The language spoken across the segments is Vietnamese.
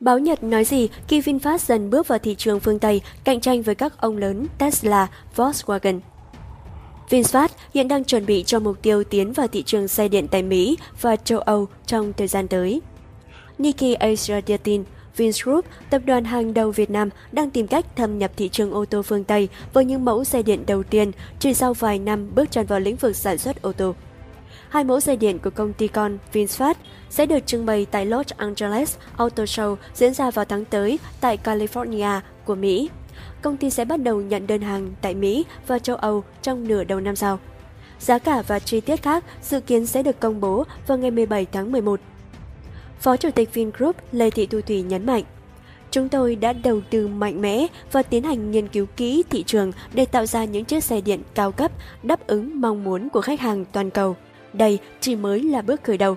Báo Nhật nói gì khi VinFast dần bước vào thị trường phương Tây, cạnh tranh với các ông lớn Tesla, Volkswagen. VinFast hiện đang chuẩn bị cho mục tiêu tiến vào thị trường xe điện tại Mỹ và châu Âu trong thời gian tới. Nikkei Asia đưa tin, Vingroup, tập đoàn hàng đầu Việt Nam, đang tìm cách thâm nhập thị trường ô tô phương Tây với những mẫu xe điện đầu tiên chỉ sau vài năm bước chân vào lĩnh vực sản xuất ô tô. Hai mẫu xe điện của công ty con VinFast sẽ được trưng bày tại Los Angeles Auto Show diễn ra vào tháng tới tại California của Mỹ. Công ty sẽ bắt đầu nhận đơn hàng tại Mỹ và châu Âu trong nửa đầu năm sau. Giá cả và chi tiết khác dự kiến sẽ được công bố vào ngày 17 tháng 11. Phó Chủ tịch Vingroup Lê Thị Thu Thủy nhấn mạnh, chúng tôi đã đầu tư mạnh mẽ và tiến hành nghiên cứu kỹ thị trường để tạo ra những chiếc xe điện cao cấp đáp ứng mong muốn của khách hàng toàn cầu. Đây chỉ mới là bước khởi đầu.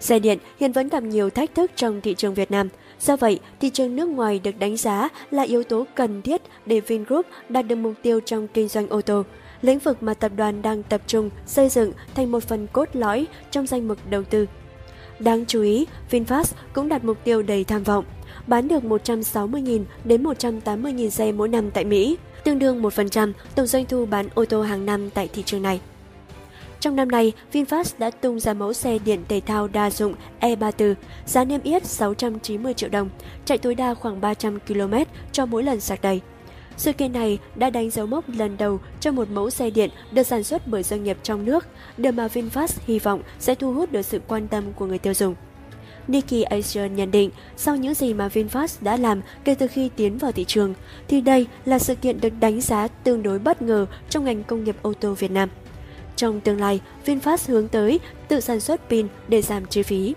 Xe điện hiện vẫn gặp nhiều thách thức trong thị trường Việt Nam. Do vậy, thị trường nước ngoài được đánh giá là yếu tố cần thiết để Vingroup đạt được mục tiêu trong kinh doanh ô tô, lĩnh vực mà tập đoàn đang tập trung xây dựng thành một phần cốt lõi trong danh mục đầu tư. Đáng chú ý, VinFast cũng đặt mục tiêu đầy tham vọng, bán được 160.000 đến 180.000 xe mỗi năm tại Mỹ, tương đương 1% tổng doanh thu bán ô tô hàng năm tại thị trường này. Trong năm nay, VinFast đã tung ra mẫu xe điện thể thao đa dụng E34, giá niêm yết 690 triệu đồng, chạy tối đa khoảng 300 km cho mỗi lần sạc đầy. Sự kiện này đã đánh dấu mốc lần đầu cho một mẫu xe điện được sản xuất bởi doanh nghiệp trong nước, điều mà VinFast hy vọng sẽ thu hút được sự quan tâm của người tiêu dùng. Nikkei Asia nhận định, sau những gì mà VinFast đã làm kể từ khi tiến vào thị trường, thì đây là sự kiện được đánh giá tương đối bất ngờ trong ngành công nghiệp ô tô Việt Nam. Trong tương lai, VinFast hướng tới tự sản xuất pin để giảm chi phí.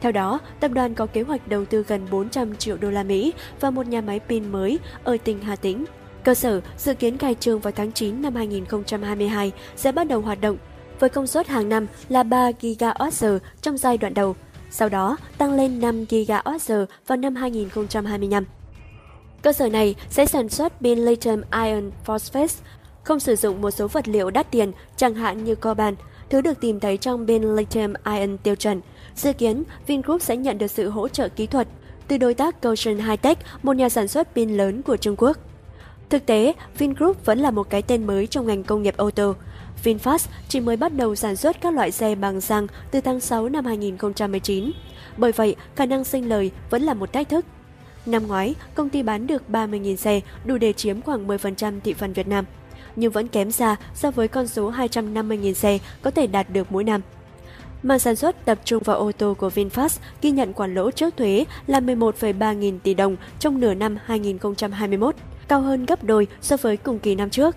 Theo đó, tập đoàn có kế hoạch đầu tư gần 400 triệu đô la Mỹ vào một nhà máy pin mới ở tỉnh Hà Tĩnh. Cơ sở dự kiến khai trương vào tháng 9 năm 2022 sẽ bắt đầu hoạt động, với công suất hàng năm là 3 GWh trong giai đoạn đầu, sau đó tăng lên 5 GWh vào năm 2025. Cơ sở này sẽ sản xuất pin Lithium Iron Phosphate, không sử dụng một số vật liệu đắt tiền, chẳng hạn như coban, thứ được tìm thấy trong pin Lithium Iron tiêu chuẩn. Dự kiến, Vingroup sẽ nhận được sự hỗ trợ kỹ thuật từ đối tác Gotion High Tech, một nhà sản xuất pin lớn của Trung Quốc. Thực tế, Vingroup vẫn là một cái tên mới trong ngành công nghiệp ô tô. VinFast chỉ mới bắt đầu sản xuất các loại xe bằng xăng từ tháng 6 năm 2019. Bởi vậy, khả năng sinh lời vẫn là một thách thức. Năm ngoái, công ty bán được 30.000 xe, đủ để chiếm khoảng 10% thị phần Việt Nam, nhưng vẫn kém xa so với con số 250.000 xe có thể đạt được mỗi năm. Mảng sản xuất tập trung vào ô tô của VinFast ghi nhận khoản lỗ trước thuế là 11,3 nghìn tỷ đồng trong nửa năm 2021, cao hơn gấp đôi so với cùng kỳ năm trước.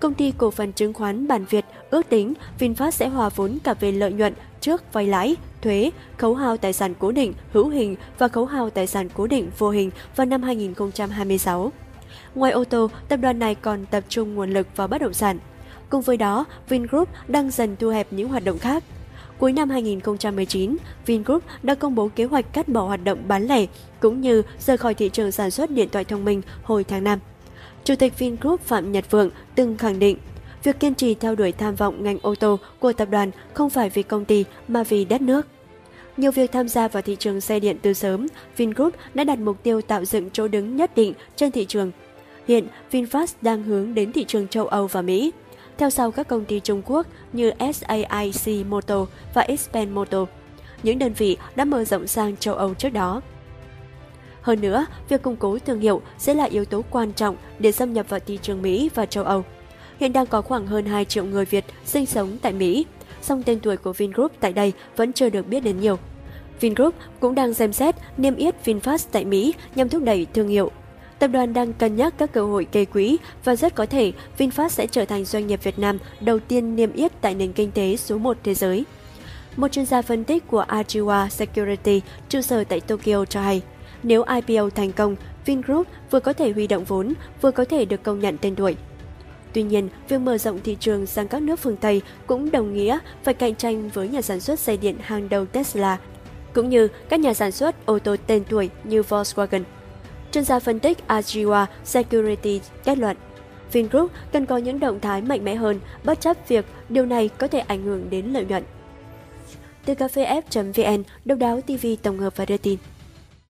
Công ty cổ phần chứng khoán Bản Việt ước tính VinFast sẽ hòa vốn cả về lợi nhuận trước vay lãi, thuế, khấu hao tài sản cố định hữu hình và khấu hao tài sản cố định vô hình vào năm 2026. Ngoài ô tô, tập đoàn này còn tập trung nguồn lực vào bất động sản. Cùng với đó, Vingroup đang dần thu hẹp những hoạt động khác. Cuối năm 2019, Vingroup đã công bố kế hoạch cắt bỏ hoạt động bán lẻ cũng như rời khỏi thị trường sản xuất điện thoại thông minh hồi tháng 5. Chủ tịch Vingroup Phạm Nhật Vượng từng khẳng định, việc kiên trì theo đuổi tham vọng ngành ô tô của tập đoàn không phải vì công ty mà vì đất nước. Nhiều việc tham gia vào thị trường xe điện từ sớm, Vingroup đã đặt mục tiêu tạo dựng chỗ đứng nhất định trên thị trường. Hiện, VinFast đang hướng đến thị trường châu Âu và Mỹ, theo sau các công ty Trung Quốc như SAIC Motor và XPeng Motor, những đơn vị đã mở rộng sang châu Âu trước đó. Hơn nữa, việc củng cố thương hiệu sẽ là yếu tố quan trọng để xâm nhập vào thị trường Mỹ và châu Âu. Hiện đang có khoảng hơn 2 triệu người Việt sinh sống tại Mỹ, song tên tuổi của Vingroup tại đây vẫn chưa được biết đến nhiều. Vingroup cũng đang xem xét niêm yết VinFast tại Mỹ nhằm thúc đẩy thương hiệu. Tập đoàn đang cân nhắc các cơ hội gây quỹ và rất có thể VinFast sẽ trở thành doanh nghiệp Việt Nam đầu tiên niêm yết tại nền kinh tế số 1 thế giới. Một chuyên gia phân tích của Arqiva Security trụ sở tại Tokyo cho hay, nếu IPO thành công, Vingroup vừa có thể huy động vốn, vừa có thể được công nhận tên tuổi. Tuy nhiên, việc mở rộng thị trường sang các nước phương Tây cũng đồng nghĩa phải cạnh tranh với nhà sản xuất xe điện hàng đầu Tesla, cũng như các nhà sản xuất ô tô tên tuổi như Volkswagen. Chuyên gia phân tích Ajiwa Security kết luận, Vingroup cần có những động thái mạnh mẽ hơn, bất chấp việc điều này có thể ảnh hưởng đến lợi nhuận. Từ cafef.vn, Độc Đáo TV tổng hợp và đưa tin.